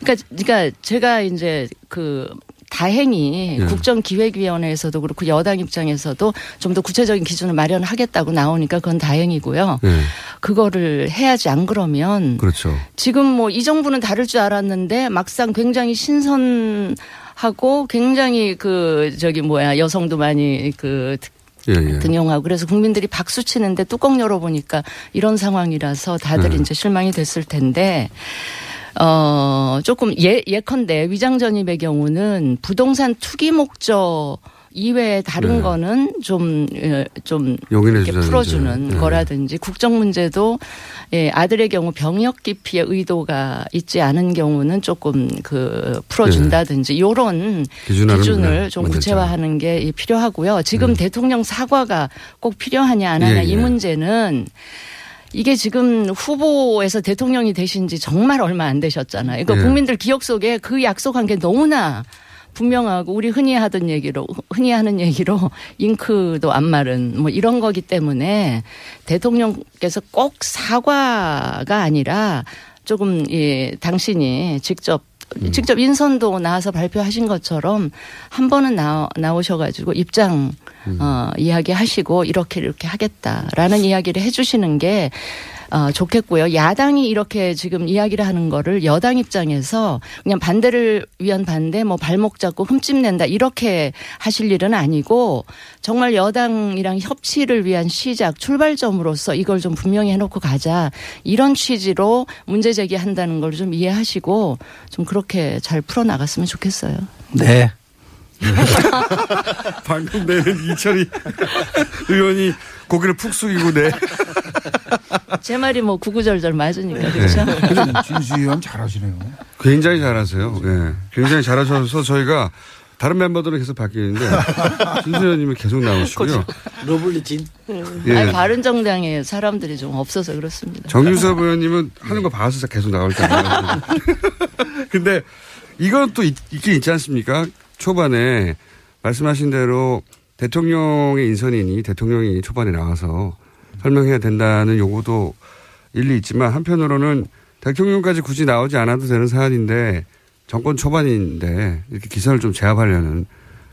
그러니까, 그러니까 제가 이제 그. 다행히 예. 국정기획위원회에서도 그렇고 여당 입장에서도 좀 더 구체적인 기준을 마련하겠다고 나오니까 그건 다행이고요. 예. 그거를 해야지 안 그러면 그렇죠. 지금 뭐 이 정부는 다를 줄 알았는데 막상 굉장히 신선하고 굉장히 그 저기 뭐야 여성도 많이 그 예, 예. 등용하고 그래서 국민들이 박수 치는데 뚜껑 열어보니까 이런 상황이라서 다들 예. 이제 실망이 됐을 텐데. 어, 조금 예, 예컨대 위장전입의 경우는 부동산 투기 목적 이외에 다른 네. 거는 좀, 좀 이렇게 풀어주는 네. 거라든지 국정 문제도 예, 아들의 경우 병역 기피의 의도가 있지 않은 경우는 조금 그 풀어준다든지 이런 네. 기준을 좀 구체화하는 게 필요하고요. 지금 네. 대통령 사과가 꼭 필요하냐 안 하냐 예, 예. 이 문제는 이게 지금 후보에서 대통령이 되신 지 정말 얼마 안 되셨잖아요. 그러니까 예. 국민들 기억 속에 그 약속한 게 너무나 분명하고 우리 흔히 하던 얘기로, 흔히 하는 얘기로 잉크도 안 마른 뭐 이런 거기 때문에 대통령께서 꼭 사과가 아니라 조금 예, 당신이 직접 음. 직접 인선도 나와서 발표하신 것처럼 한 번은 나, 나오셔가지고 입장 음. 어, 이야기하시고 이렇게 이렇게 하겠다라는 이야기를 해 주시는 게 어, 좋겠고요. 야당이 이렇게 지금 이야기를 하는 거를 여당 입장에서 그냥 반대를 위한 반대 뭐 발목 잡고 흠집낸다 이렇게 하실 일은 아니고 정말 여당이랑 협치를 위한 시작 출발점으로서 이걸 좀 분명히 해놓고 가자 이런 취지로 문제 제기한다는 걸 좀 이해하시고 좀 그렇게 잘 풀어나갔으면 좋겠어요. 네. 방금 내는 이철희 의원이 고개를 푹 숙이고 네. 제 말이 뭐 구구절절 맞으니까 그렇죠. 네. 진수희 의원 잘하시네요. 굉장히 잘하세요. 네. 굉장히 잘하셔서 저희가 다른 멤버들은 계속 바뀌는데 진수희 의원님은 계속 나오시고요. 러블리진. 네. 아니, 바른정당에 사람들이 좀 없어서 그렇습니다. 정유섭 의원님은 하는 거 봐서 계속 나올 텐데. 근데 이건 또 있긴 있지 않습니까? 초반에 말씀하신 대로 대통령의 인선이니 대통령이 초반에 나와서 설명해야 된다는 요구도 일리 있지만 한편으로는 대통령까지 굳이 나오지 않아도 되는 사안인데 정권 초반인데 이렇게 기선을 좀 제압하려는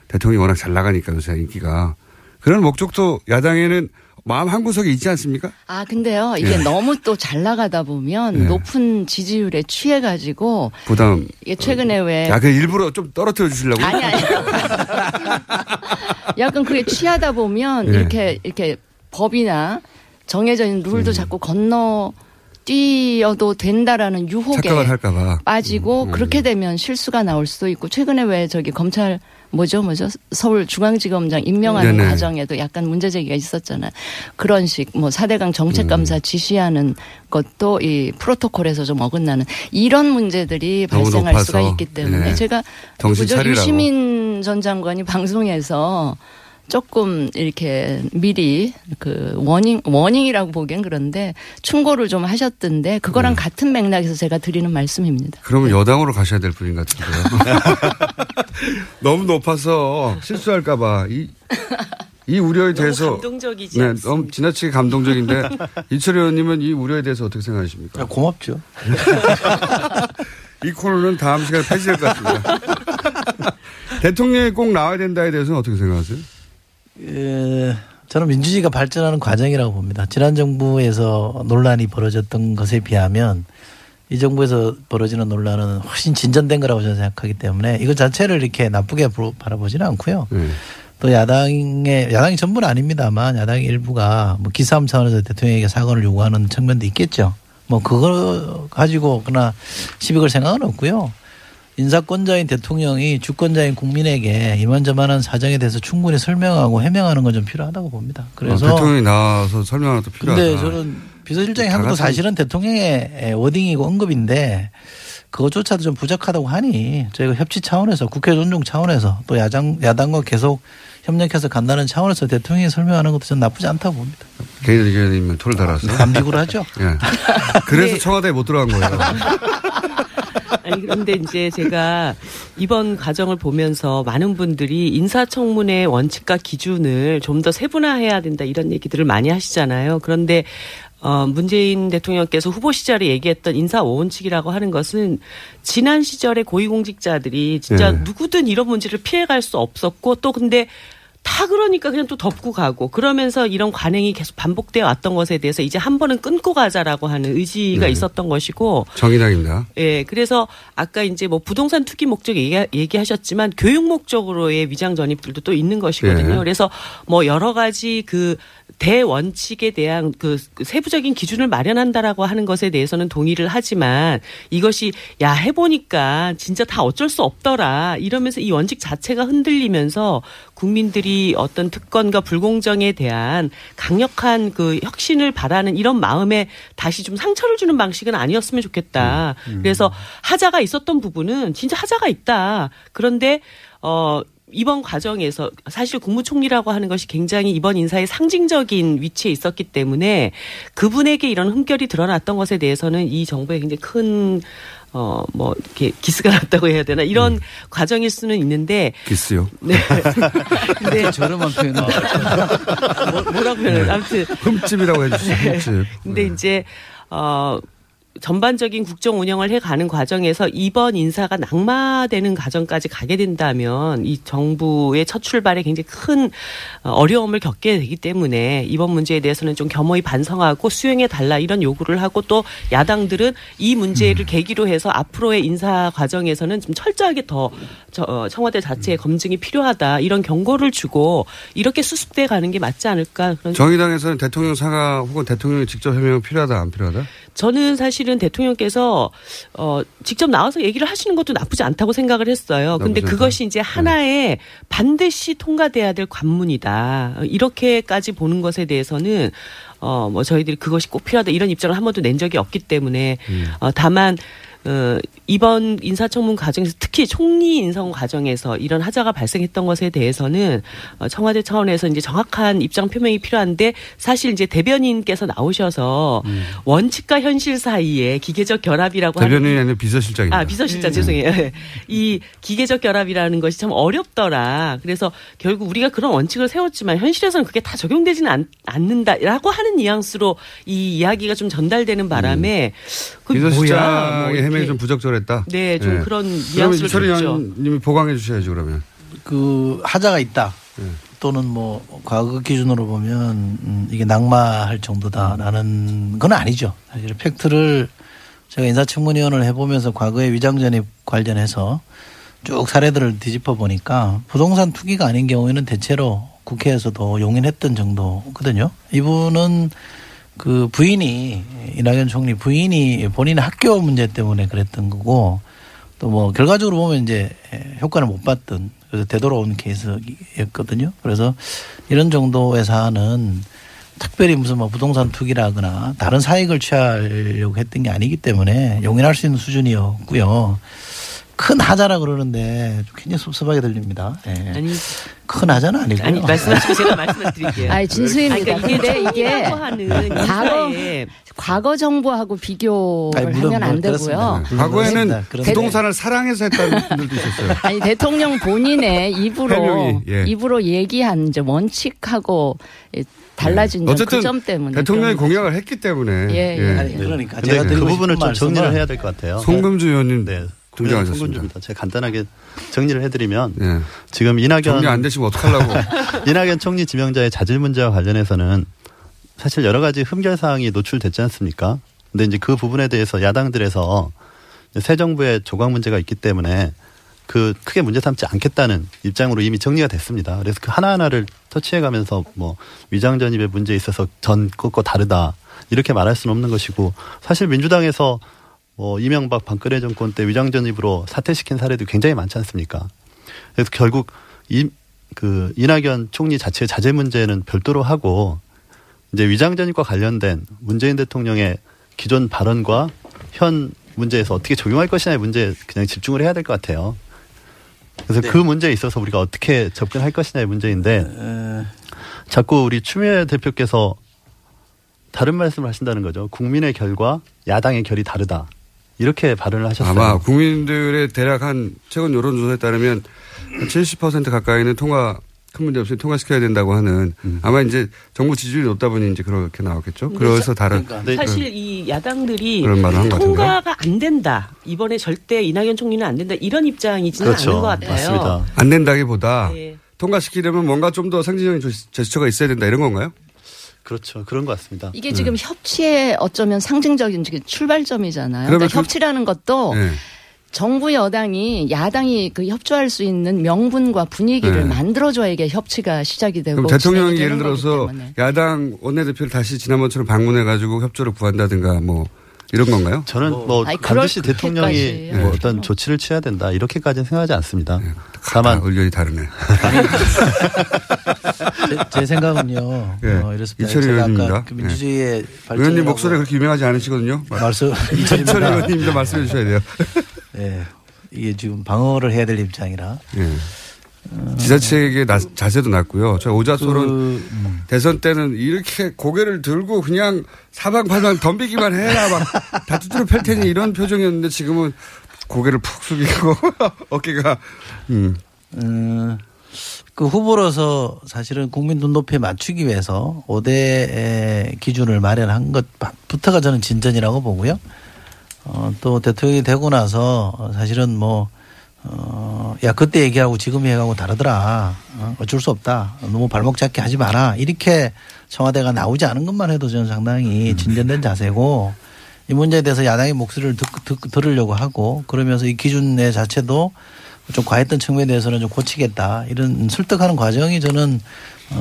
대통령이 워낙 잘 나가니까 요새 인기가. 그런 목적도 야당에는 마음 한구석에 있지 않습니까? 아 근데요. 이게 예. 너무 또 잘 나가다 보면 예. 높은 지지율에 취해가지고 부담. 이게 최근에 어. 왜. 아, 그 일부러 좀 떨어뜨려 주시려고? 아니 아니. 약간 그게 취하다 보면 예. 이렇게 이렇게 법이나 정해져 있는 룰도 음. 자꾸 건너 뛰어도 된다라는 유혹에 착각을 할까봐. 빠지고 음, 음. 그렇게 되면 실수가 나올 수도 있고 최근에 왜 저기 검찰. 뭐죠, 뭐죠? 서울중앙지검장 임명하는 네네. 과정에도 약간 문제제기가 있었잖아요. 그런 식, 뭐, 사대강 정책감사 음. 지시하는 것도 이 프로토콜에서 좀 어긋나는 이런 문제들이 발생할 높아서. 수가 있기 때문에 네. 제가 유시민 전 장관이 방송에서 조금 이렇게 미리 그 워닝, 워닝이라고 보기엔 그런데 충고를 좀 하셨던데 그거랑 네. 같은 맥락에서 제가 드리는 말씀입니다. 그러면 네. 여당으로 가셔야 될 분인 것 같은데요. 너무 높아서 실수할까봐 이, 이 우려에 대해서. 너무 감동적이지. 네, 너무 지나치게 감동적인데 이철희 의원님은 이 우려에 대해서 어떻게 생각하십니까? 아, 고맙죠. 이 코너는 다음 시간에 폐지될 것 같습니다. 대통령이 꼭 나와야 된다에 대해서는 어떻게 생각하세요? 예, 저는 민주주의가 발전하는 과정이라고 봅니다. 지난 정부에서 논란이 벌어졌던 것에 비하면 이 정부에서 벌어지는 논란은 훨씬 진전된 거라고 저는 생각하기 때문에 이거 자체를 이렇게 나쁘게 바라보지는 않고요. 음. 또 야당의, 야당이 전부는 아닙니다만 야당의 일부가 뭐 기싸움 차원에서 대통령에게 사과를 요구하는 측면도 있겠죠. 뭐 그걸 가지고 그러나 시비 걸 생각은 없고요. 인사권자인 대통령이 주권자인 국민에게 이만저만한 사정에 대해서 충분히 설명하고 해명하는 건 좀 필요하다고 봅니다. 그래서 아, 대통령이 나와서 설명하는 것도 필요하다. 근데 저는 비서실장이 한 것도 사실은 대통령의 워딩이고 언급인데 그것조차도 좀 부족하다고 하니 저희가 협치 차원에서 국회 존중 차원에서 또 야당, 야당과 계속 협력해서 간다는 차원에서 대통령이 설명하는 것도 전 나쁘지 않다고 봅니다. 개인 의견이면 토를 달아서. 남직으로 하죠. 네. 그래서 청와대에 못 들어간 거예요. 아니, 그런데 이제 제가 이번 과정을 보면서 많은 분들이 인사청문회의 원칙과 기준을 좀 더 세분화해야 된다 이런 얘기들을 많이 하시잖아요. 그런데 어, 문재인 대통령께서 후보 시절에 얘기했던 인사오원칙이라고 하는 것은 지난 시절의 고위공직자들이 진짜 네. 누구든 이런 문제를 피해갈 수 없었고 또 근데 다 그러니까 그냥 또 덮고 가고 그러면서 이런 관행이 계속 반복되어 왔던 것에 대해서 이제 한 번은 끊고 가자라고 하는 의지가 네. 있었던 것이고. 정의당입니다. 예. 그래서 아까 이제 뭐 부동산 투기 목적 얘기, 얘기하셨지만 교육 목적으로의 위장 전입들도 또 있는 것이거든요. 네. 그래서 뭐 여러 가지 그 대원칙에 대한 그 세부적인 기준을 마련한다라고 하는 것에 대해서는 동의를 하지만 이것이 야 해보니까 진짜 다 어쩔 수 없더라 이러면서 이 원칙 자체가 흔들리면서 국민들이 어떤 특권과 불공정에 대한 강력한 그 혁신을 바라는 이런 마음에 다시 좀 상처를 주는 방식은 아니었으면 좋겠다. 음, 음. 그래서 하자가 있었던 부분은 진짜 하자가 있다. 그런데 어. 이번 과정에서 사실 국무총리라고 하는 것이 굉장히 이번 인사의 상징적인 위치에 있었기 때문에 그분에게 이런 흠결이 드러났던 것에 대해서는 이 정부에 굉장히 큰 어, 뭐, 이렇게, 기스가 났다고 해야 되나? 이런 음. 과정일 수는 있는데. 기스요? 네. 근데 저렴한 표현은. 뭐, 뭐라고 표현을. 네. 아무튼. 흠집이라고 해주시죠. 네. 흠집. 근데 네. 이제, 어, 전반적인 국정 운영을 해가는 과정에서 이번 인사가 낙마되는 과정까지 가게 된다면 이 정부의 첫 출발에 굉장히 큰 어려움을 겪게 되기 때문에 이번 문제에 대해서는 좀 겸허히 반성하고 수용해달라 이런 요구를 하고 또 야당들은 이 문제를 계기로 해서 앞으로의 인사 과정에서는 좀 철저하게 더 청와대 자체의 검증이 필요하다 이런 경고를 주고 이렇게 수습돼 가는 게 맞지 않을까. 그런 정의당에서는 대통령 사과 혹은 대통령이 직접 해명이 필요하다 안 필요하다? 저는 사실은 대통령께서 어, 직접 나와서 얘기를 하시는 것도 나쁘지 않다고 생각을 했어요. 그런데 그것이 이제 하나의 네. 반드시 통과돼야 될 관문이다. 이렇게까지 보는 것에 대해서는 어, 뭐 저희들이 그것이 꼭 필요하다 이런 입장을 한 번도 낸 적이 없기 때문에 음. 어, 다만 어, 이번 인사청문 과정에서 특히 총리 인선 과정에서 이런 하자가 발생했던 것에 대해서는 어, 청와대 차원에서 이제 정확한 입장 표명이 필요한데 사실 이제 대변인께서 나오셔서 음. 원칙과 현실 사이에 기계적 결합이라고 대변인이 하는. 대변인이 아니라 비서실장입니다. 아, 비서실장 음. 죄송해요. 이 기계적 결합이라는 것이 참 어렵더라. 그래서 결국 우리가 그런 원칙을 세웠지만 현실에서는 그게 다 적용되지는 않는다라고 하는 뉘앙스로 이 이야기가 좀 전달되는 바람에 음. 그 비서실장의 해명이 좀 부적절했다. 네, 좀 네. 그런 이야기를 들었죠. 그러면 이철희 의원님이 보강해 주셔야죠. 그러면 그 하자가 있다. 네. 또는 뭐 과거 기준으로 보면 이게 낙마할 정도다라는 건 아니죠. 사실 팩트를 제가 인사청문위원을 해보면서 과거의 위장전입 관련해서 쭉 사례들을 뒤집어 보니까 부동산 투기가 아닌 경우에는 대체로 국회에서도 용인했던 정도거든요. 이분은 그 부인이 이낙연 총리 부인이 본인의 학교 문제 때문에 그랬던 거고 또 뭐 결과적으로 보면 이제 효과를 못 봤던 그래서 되돌아온 케이스였거든요. 그래서 이런 정도의 사안은 특별히 무슨 뭐 부동산 투기라거나 다른 사익을 취하려고 했던 게 아니기 때문에 용인할 수 있는 수준이었고요. 큰 하자라 그러는데 굉장히 섭섭하게 들립니다. 네. 아니 큰 하자는 아니고요. 아니 말씀하시고 제가 말씀을 드릴게요. 아니 진수입니다. 아니, 그러니까 이게 이게 과거 과거 정부하고 비교를 아니, 물론, 하면 안 되고요. 네. 과거에는 네. 부동산을 사랑해서 했다는 분들도 있었어요. 아니 대통령 본인의 입으로 해명이, 예. 입으로 얘기한 점 원칙하고. 달라진 네. 어쨌든 그 점 때문에 대통령이 공약을 했기 때문에 예, 예. 아니, 그러니까 제가 그 부분을 좀 정리를 해야 될 것 같아요. 손금주 의원님 네. 동정하셨습니다. 제가 간단하게 정리를 해드리면 예. 지금 이낙연 정리 안 되시면 어떡하려고 이낙연 총리 지명자의 자질 문제와 관련해서는 사실 여러 가지 흠결 사항이 노출됐지 않습니까? 근데 이제 그 부분에 대해서 야당들에서 새 정부의 조각 문제가 있기 때문에 그 크게 문제 삼지 않겠다는 입장으로 이미 정리가 됐습니다. 그래서 그 하나하나를 터치해가면서 뭐 위장전입의 문제에 있어서 전 것과 다르다 이렇게 말할 수는 없는 것이고 사실 민주당에서 어, 이명박 박근혜 정권 때 위장전입으로 사퇴시킨 사례도 굉장히 많지 않습니까? 그래서 결국 이, 그 이낙연 총리 자체의 자제 문제는 별도로 하고 이제 위장전입과 관련된 문재인 대통령의 기존 발언과 현 문제에서 어떻게 적용할 것이냐의 문제에 그냥 집중을 해야 될 것 같아요. 그래서 네. 그 문제에 있어서 우리가 어떻게 접근할 것이냐의 문제인데 에... 자꾸 우리 추미애 대표께서 다른 말씀을 하신다는 거죠. 국민의 결과 야당의 결이 다르다. 이렇게 발언을 하셨어요. 아마 국민들의 대략 한 최근 여론조사에 따르면 칠십 퍼센트 가까이는 통과 큰 문제 없이 통과시켜야 된다고 하는 음. 아마 이제 정부 지지율이 높다 보니 이제 그렇게 나왔겠죠. 그래서 다른 그러니까 네. 사실 그런, 이 야당들이 그런 말을 한 통과가 안 된다. 이번에 절대 이낙연 총리는 안 된다. 이런 입장이지는 그렇죠. 않은 것 같아요. 맞습니다. 안 된다기보다 네. 통과시키려면 뭔가 좀 더 상징적인 제스처가 있어야 된다 이런 건가요? 그렇죠. 그런 것 같습니다. 이게 지금 네. 협치의 어쩌면 상징적인 출발점이잖아요. 그러니까 그, 협치라는 것도 네. 정부 여당이 야당이 그 협조할 수 있는 명분과 분위기를 네. 만들어줘야 이게 협치가 시작이 되고. 그럼 대통령이 예를 들어서 야당 원내대표를 다시 지난번처럼 방문해가지고 협조를 구한다든가 뭐 이런 건가요? 저는 뭐, 뭐 아니, 반드시 대통령이 네. 뭐 어떤 조치를 취해야 된다 이렇게까지는 생각하지 않습니다. 네. 다만 다 의견이 다르네. 제, 제 생각은요. 네. 어, 이렇습니다. 이철희 의원입니다. 그 민주주의의 네. 의원님 목소리가 그렇게 유명하지 않으시거든요. 말씀 이철희 의원님도 말씀해 주셔야 돼요. 네. 이게 지금 방어를 해야 될 입장이라. 네. 어... 지자체에게 나, 자세도 낮고요. 저 오자솔은 그... 음. 대선 때는 이렇게 고개를 들고 그냥 사방팔방 덤비기만 해라 막 다 두드려 펼 테니 이런 표정이었는데 지금은 고개를 푹 숙이고 어깨가. 음. 음. 그 후보로서 사실은 국민 눈높이에 맞추기 위해서 오 대 기준을 마련한 것부터가 저는 진전이라고 보고요. 어, 또 대통령이 되고 나서 사실은 뭐, 어, 야, 그때 얘기하고 지금 얘기하고 다르더라. 어, 어쩔 수 없다. 너무 발목 잡게 하지 마라. 이렇게 청와대가 나오지 않은 것만 해도 저는 상당히 진전된 자세고 이 문제에 대해서 야당의 목소리를 듣, 듣, 들으려고 하고 그러면서 이 기준의 자체도 좀 과했던 측면에 대해서는 좀 고치겠다. 이런 설득하는 과정이 저는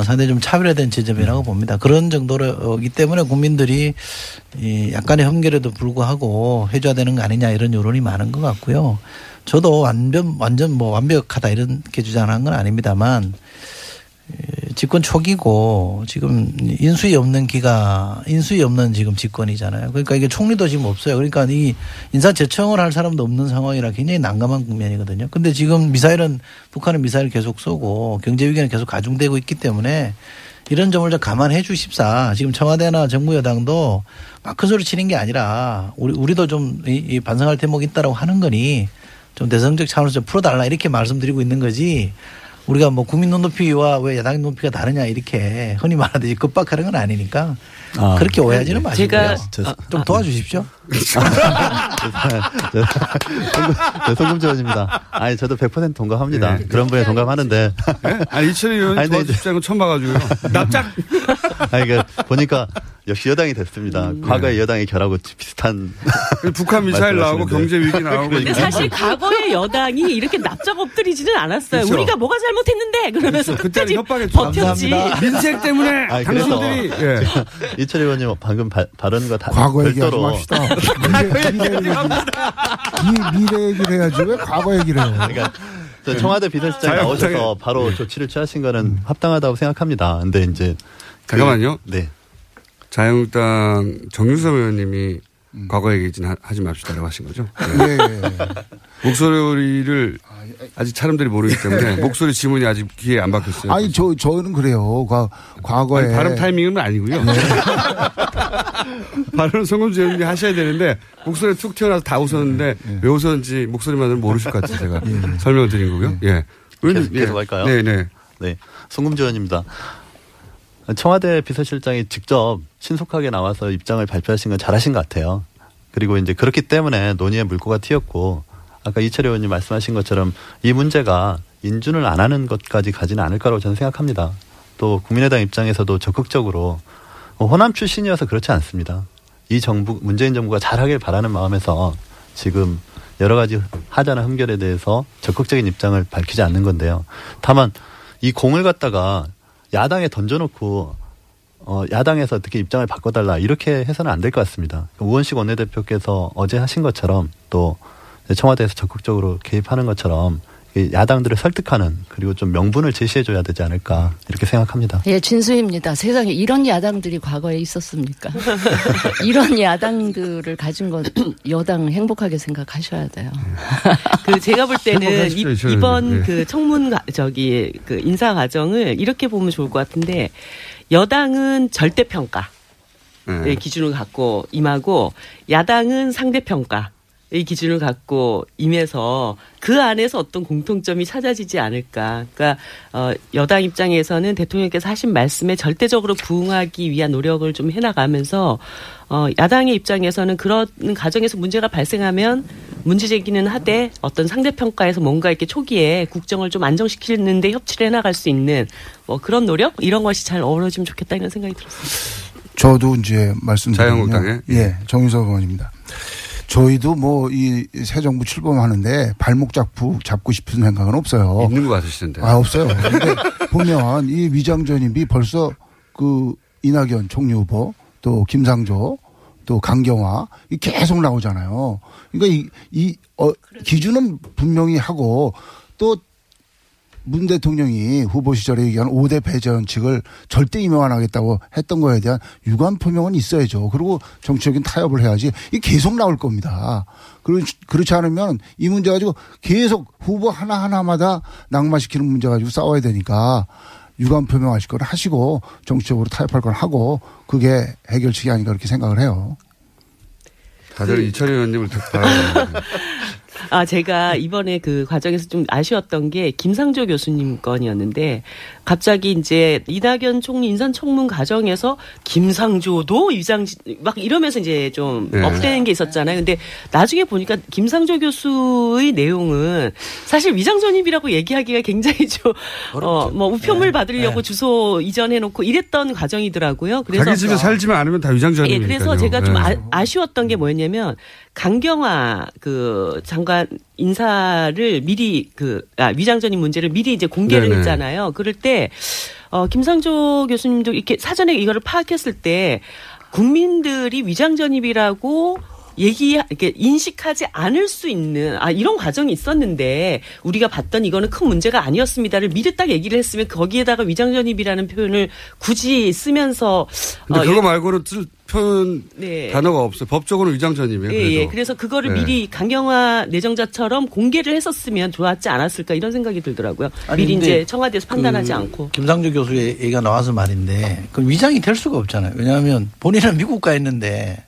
상당히 좀 차별화된 지점이라고 봅니다. 그런 정도로기 때문에 국민들이 약간의 흠결에도 불구하고 해줘야되는 거 아니냐 이런 여론이 많은 것 같고요. 저도 완전, 완전 뭐 완벽하다 이렇게 주장하는 건 아닙니다만 집권 초기고 지금 인수위 없는 기가 인수위 없는 지금 집권이잖아요. 그러니까 이게 총리도 지금 없어요. 그러니까 이 인사 제청을 할 사람도 없는 상황이라 굉장히 난감한 국면이거든요. 그런데 지금 미사일은 북한은 미사일을 계속 쏘고 경제 위기는 계속 가중되고 있기 때문에 이런 점을 좀 감안해 주십사. 지금 청와대나 정부 여당도 막 큰 소리 치는 게 아니라 우리 우리도 좀 이 반성할 대목이 있다라고 하는 거니 좀 대성적 차원에서 좀 풀어달라 이렇게 말씀드리고 있는 거지. 우리가 뭐 국민 눈높이와 왜 야당 눈높이가 다르냐 이렇게 흔히 말하듯이 급박하는 건 아니니까 아, 그렇게 오해하지는 마시고요. 제가 아, 좀 도와주십시오. 네, 손금주 의원입니다. 아니 저도 백 퍼센트 동감합니다. 네. 그런 분에 동감하는데. 네? 아니 이철희 의원이 도와주시는 건 처음 봐가지고요. 납작. 아니 그러니까 보니까 역시 여당이 됐습니다. 음. 과거의 네. 여당의 결하고 비슷한. 북한 미사일 나오고 경제 위기 나오고. 근데 사실 과거의 여당이 이렇게 납작 엎드리지는 않았어요. 그렇죠. 우리가 뭐가 잘못했는데 그러면서 끝까지 버텼지. 민생 때문에 아니, 당신들이. 예. 이철희 의원님 방금 바, 발언과 다 과거 별도로. 얘기 합시다. 미래, 미래, 미래 얘기를 해야지 왜 과거 얘기를 해요. 그러니까 청와대 비서실장이 나오셔서 바로 네. 조치를 취하신 거는 음. 합당하다고 생각합니다. 근데 이제. 그, 잠깐만요. 네. 자유한국당 정유섭 의원님이 음. 과거 얘기는 하지 맙시다라고 하신 거죠? 네. 예, 예. 목소리를 아직 사람들이 모르기 때문에 목소리 지문이 아직 귀에 안 박혔어요. 아니 저 저는 그래요. 과, 과거에 아니, 발음 타이밍은 아니고요. 네. 발음은 손금주 의원님이 하셔야 되는데 목소리가 툭 튀어나와서 다 웃었는데 네, 네. 왜 웃었는지 목소리만은 모르실 것 같아요. 제가 네. 설명을 드린 거고요. 네. 예. 계속, 계속 할까요? 네, 네. 네, 손금주 의원입니다. 청와대 비서실장이 직접 신속하게 나와서 입장을 발표하신 건 잘하신 것 같아요. 그리고 이제 그렇기 때문에 논의의 물꼬가 튀었고 아까 이철희 의원님 말씀하신 것처럼 이 문제가 인준을 안 하는 것까지 가지는 않을 거라고 저는 생각합니다. 또 국민의당 입장에서도 적극적으로 호남 출신이어서 그렇지 않습니다. 이 정부 문재인 정부가 잘하길 바라는 마음에서 지금 여러 가지 하자나 흠결에 대해서 적극적인 입장을 밝히지 않는 건데요. 다만 이 공을 갖다가 야당에 던져놓고 어, 야당에서 어떻게 입장을 바꿔달라 이렇게 해서는 안 될 것 같습니다. 우원식 원내대표께서 어제 하신 것처럼 또 청와대에서 적극적으로 개입하는 것처럼 야당들을 설득하는 그리고 좀 명분을 제시해줘야 되지 않을까 이렇게 생각합니다. 예, 진수희입니다. 세상에 이런 야당들이 과거에 있었습니까? 이런 야당들을 가진 건 여당은 행복하게 생각하셔야 돼요. 그 제가 볼 때는 이, 이번 네. 그 청문 저기 그 인사 과정을 이렇게 보면 좋을 것 같은데 여당은 절대 평가의 네. 기준을 갖고 임하고 야당은 상대 평가. 이 기준을 갖고 임해서 그 안에서 어떤 공통점이 찾아지지 않을까. 그러니까 어, 여당 입장에서는 대통령께서 하신 말씀에 절대적으로 부응하기 위한 노력을 좀 해나가면서 어, 야당의 입장에서는 그런 과정에서 문제가 발생하면 문제제기는 하되 어떤 상대평가에서 뭔가 이렇게 초기에 국정을 좀 안정시키는데 협치를 해나갈 수 있는 뭐 그런 노력 이런 것이 잘 어우러지면 좋겠다 이런 생각이 들었습니다. 저도 이제 말씀드리면 자유한국당의 예, 정유섭 의원입니다. 저희도 뭐 이 새 정부 출범하는데 발목 잡고 잡고 싶은 생각은 없어요. 있는 거 같으시던데. 아 없어요. 근데 보면 이 위장 전입이 벌써 그 이낙연 총리 후보 또 김상조 또 강경화 계속 나오잖아요. 그러니까 이, 이 어, 기준은 분명히 하고 또 문 대통령이 후보 시절에 얘기한 오 대 배제 원칙을 절대 임명 안 하겠다고 했던 거에 대한 유관 표명은 있어야죠. 그리고 정치적인 타협을 해야지 이게 계속 나올 겁니다. 그렇지 않으면 이 문제 가지고 계속 후보 하나하나마다 낙마시키는 문제 가지고 싸워야 되니까 유관 표명하실 건 하시고 정치적으로 타협할 건 하고 그게 해결책이 아닌가 그렇게 생각을 해요. 다들 이철희 의원님을 듣다. 아, 제가 이번에 그 과정에서 좀 아쉬웠던 게 김상조 교수님 건이었는데 갑자기 이제 이낙연 총리 인사청문 과정에서 김상조도 위장 막 이러면서 이제 좀 네. 업되는 게 있었잖아요. 근데 나중에 보니까 김상조 교수의 내용은 사실 위장전입이라고 얘기하기가 굉장히 좀 어 뭐 우편물 네. 받으려고 네. 주소 이전해놓고 이랬던 과정이더라고요. 그래서 자기 집에 살지만 않으면 다 위장전입이니까요. 예, 그래서 제가 좀 아, 아쉬웠던 게 뭐였냐면 강경화 그 장관 인사를 미리 그 아, 위장전입 문제를 미리 이제 공개를 네네. 했잖아요. 그럴 때 어, 김상조 교수님도 이렇게 사전에 이거를 파악했을 때 국민들이 위장전입이라고 얘기 이렇게 인식하지 않을 수 있는 아 이런 과정이 있었는데 우리가 봤던 이거는 큰 문제가 아니었습니다를 미리 딱 얘기를 했으면 거기에다가 위장전입이라는 표현을 굳이 쓰면서 근데 어, 그거 말고는 쓸 표현 네. 단어가 없어요. 법적으로는 위장전입이에요. 예, 예. 그래서 그거를 네. 미리 강경화 내정자처럼 공개를 했었으면 좋았지 않았을까 이런 생각이 들더라고요. 아니, 미리 이제 청와대에서 판단하지 그 않고 김상조 교수의 얘기가 나와서 말인데 그럼 위장이 될 수가 없잖아요. 왜냐하면 본인은 미국 가 있는데.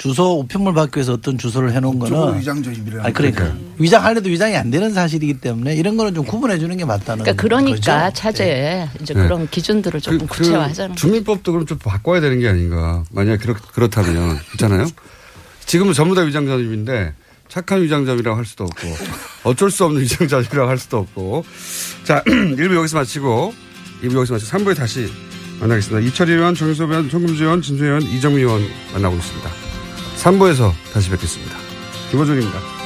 주소 우편물 받기 위해서 어떤 주소를 해놓은 거는 위장전입이라는 아니, 그러니까 음. 위장하려도 위장이 안 되는 사실이기 때문에 이런 거는 좀 구분해 주는 게 맞다는 그러니까 그러니까 거죠? 차제에 네. 이제 네. 그런 기준들을 조금 그, 그 구체화하자는 주민법도 그럼 좀 바꿔야 되는 게 아닌가. 만약에 그렇, 그렇다면 그렇잖아요. 지금은 전부 다 위장전입인데 착한 위장전입이라고 할 수도 없고 어쩔 수 없는 위장전입이라고 할 수도 없고 자 일 부 여기서 마치고 이 부 여기서 마치고 삼 부에 다시 만나겠습니다. 이철희 의원, 정유섭 의원, 손금주 의원, 진수희 의원, 이정미 의원 만나고 있습니다. 삼 부에서 다시 뵙겠습니다. 김호준입니다.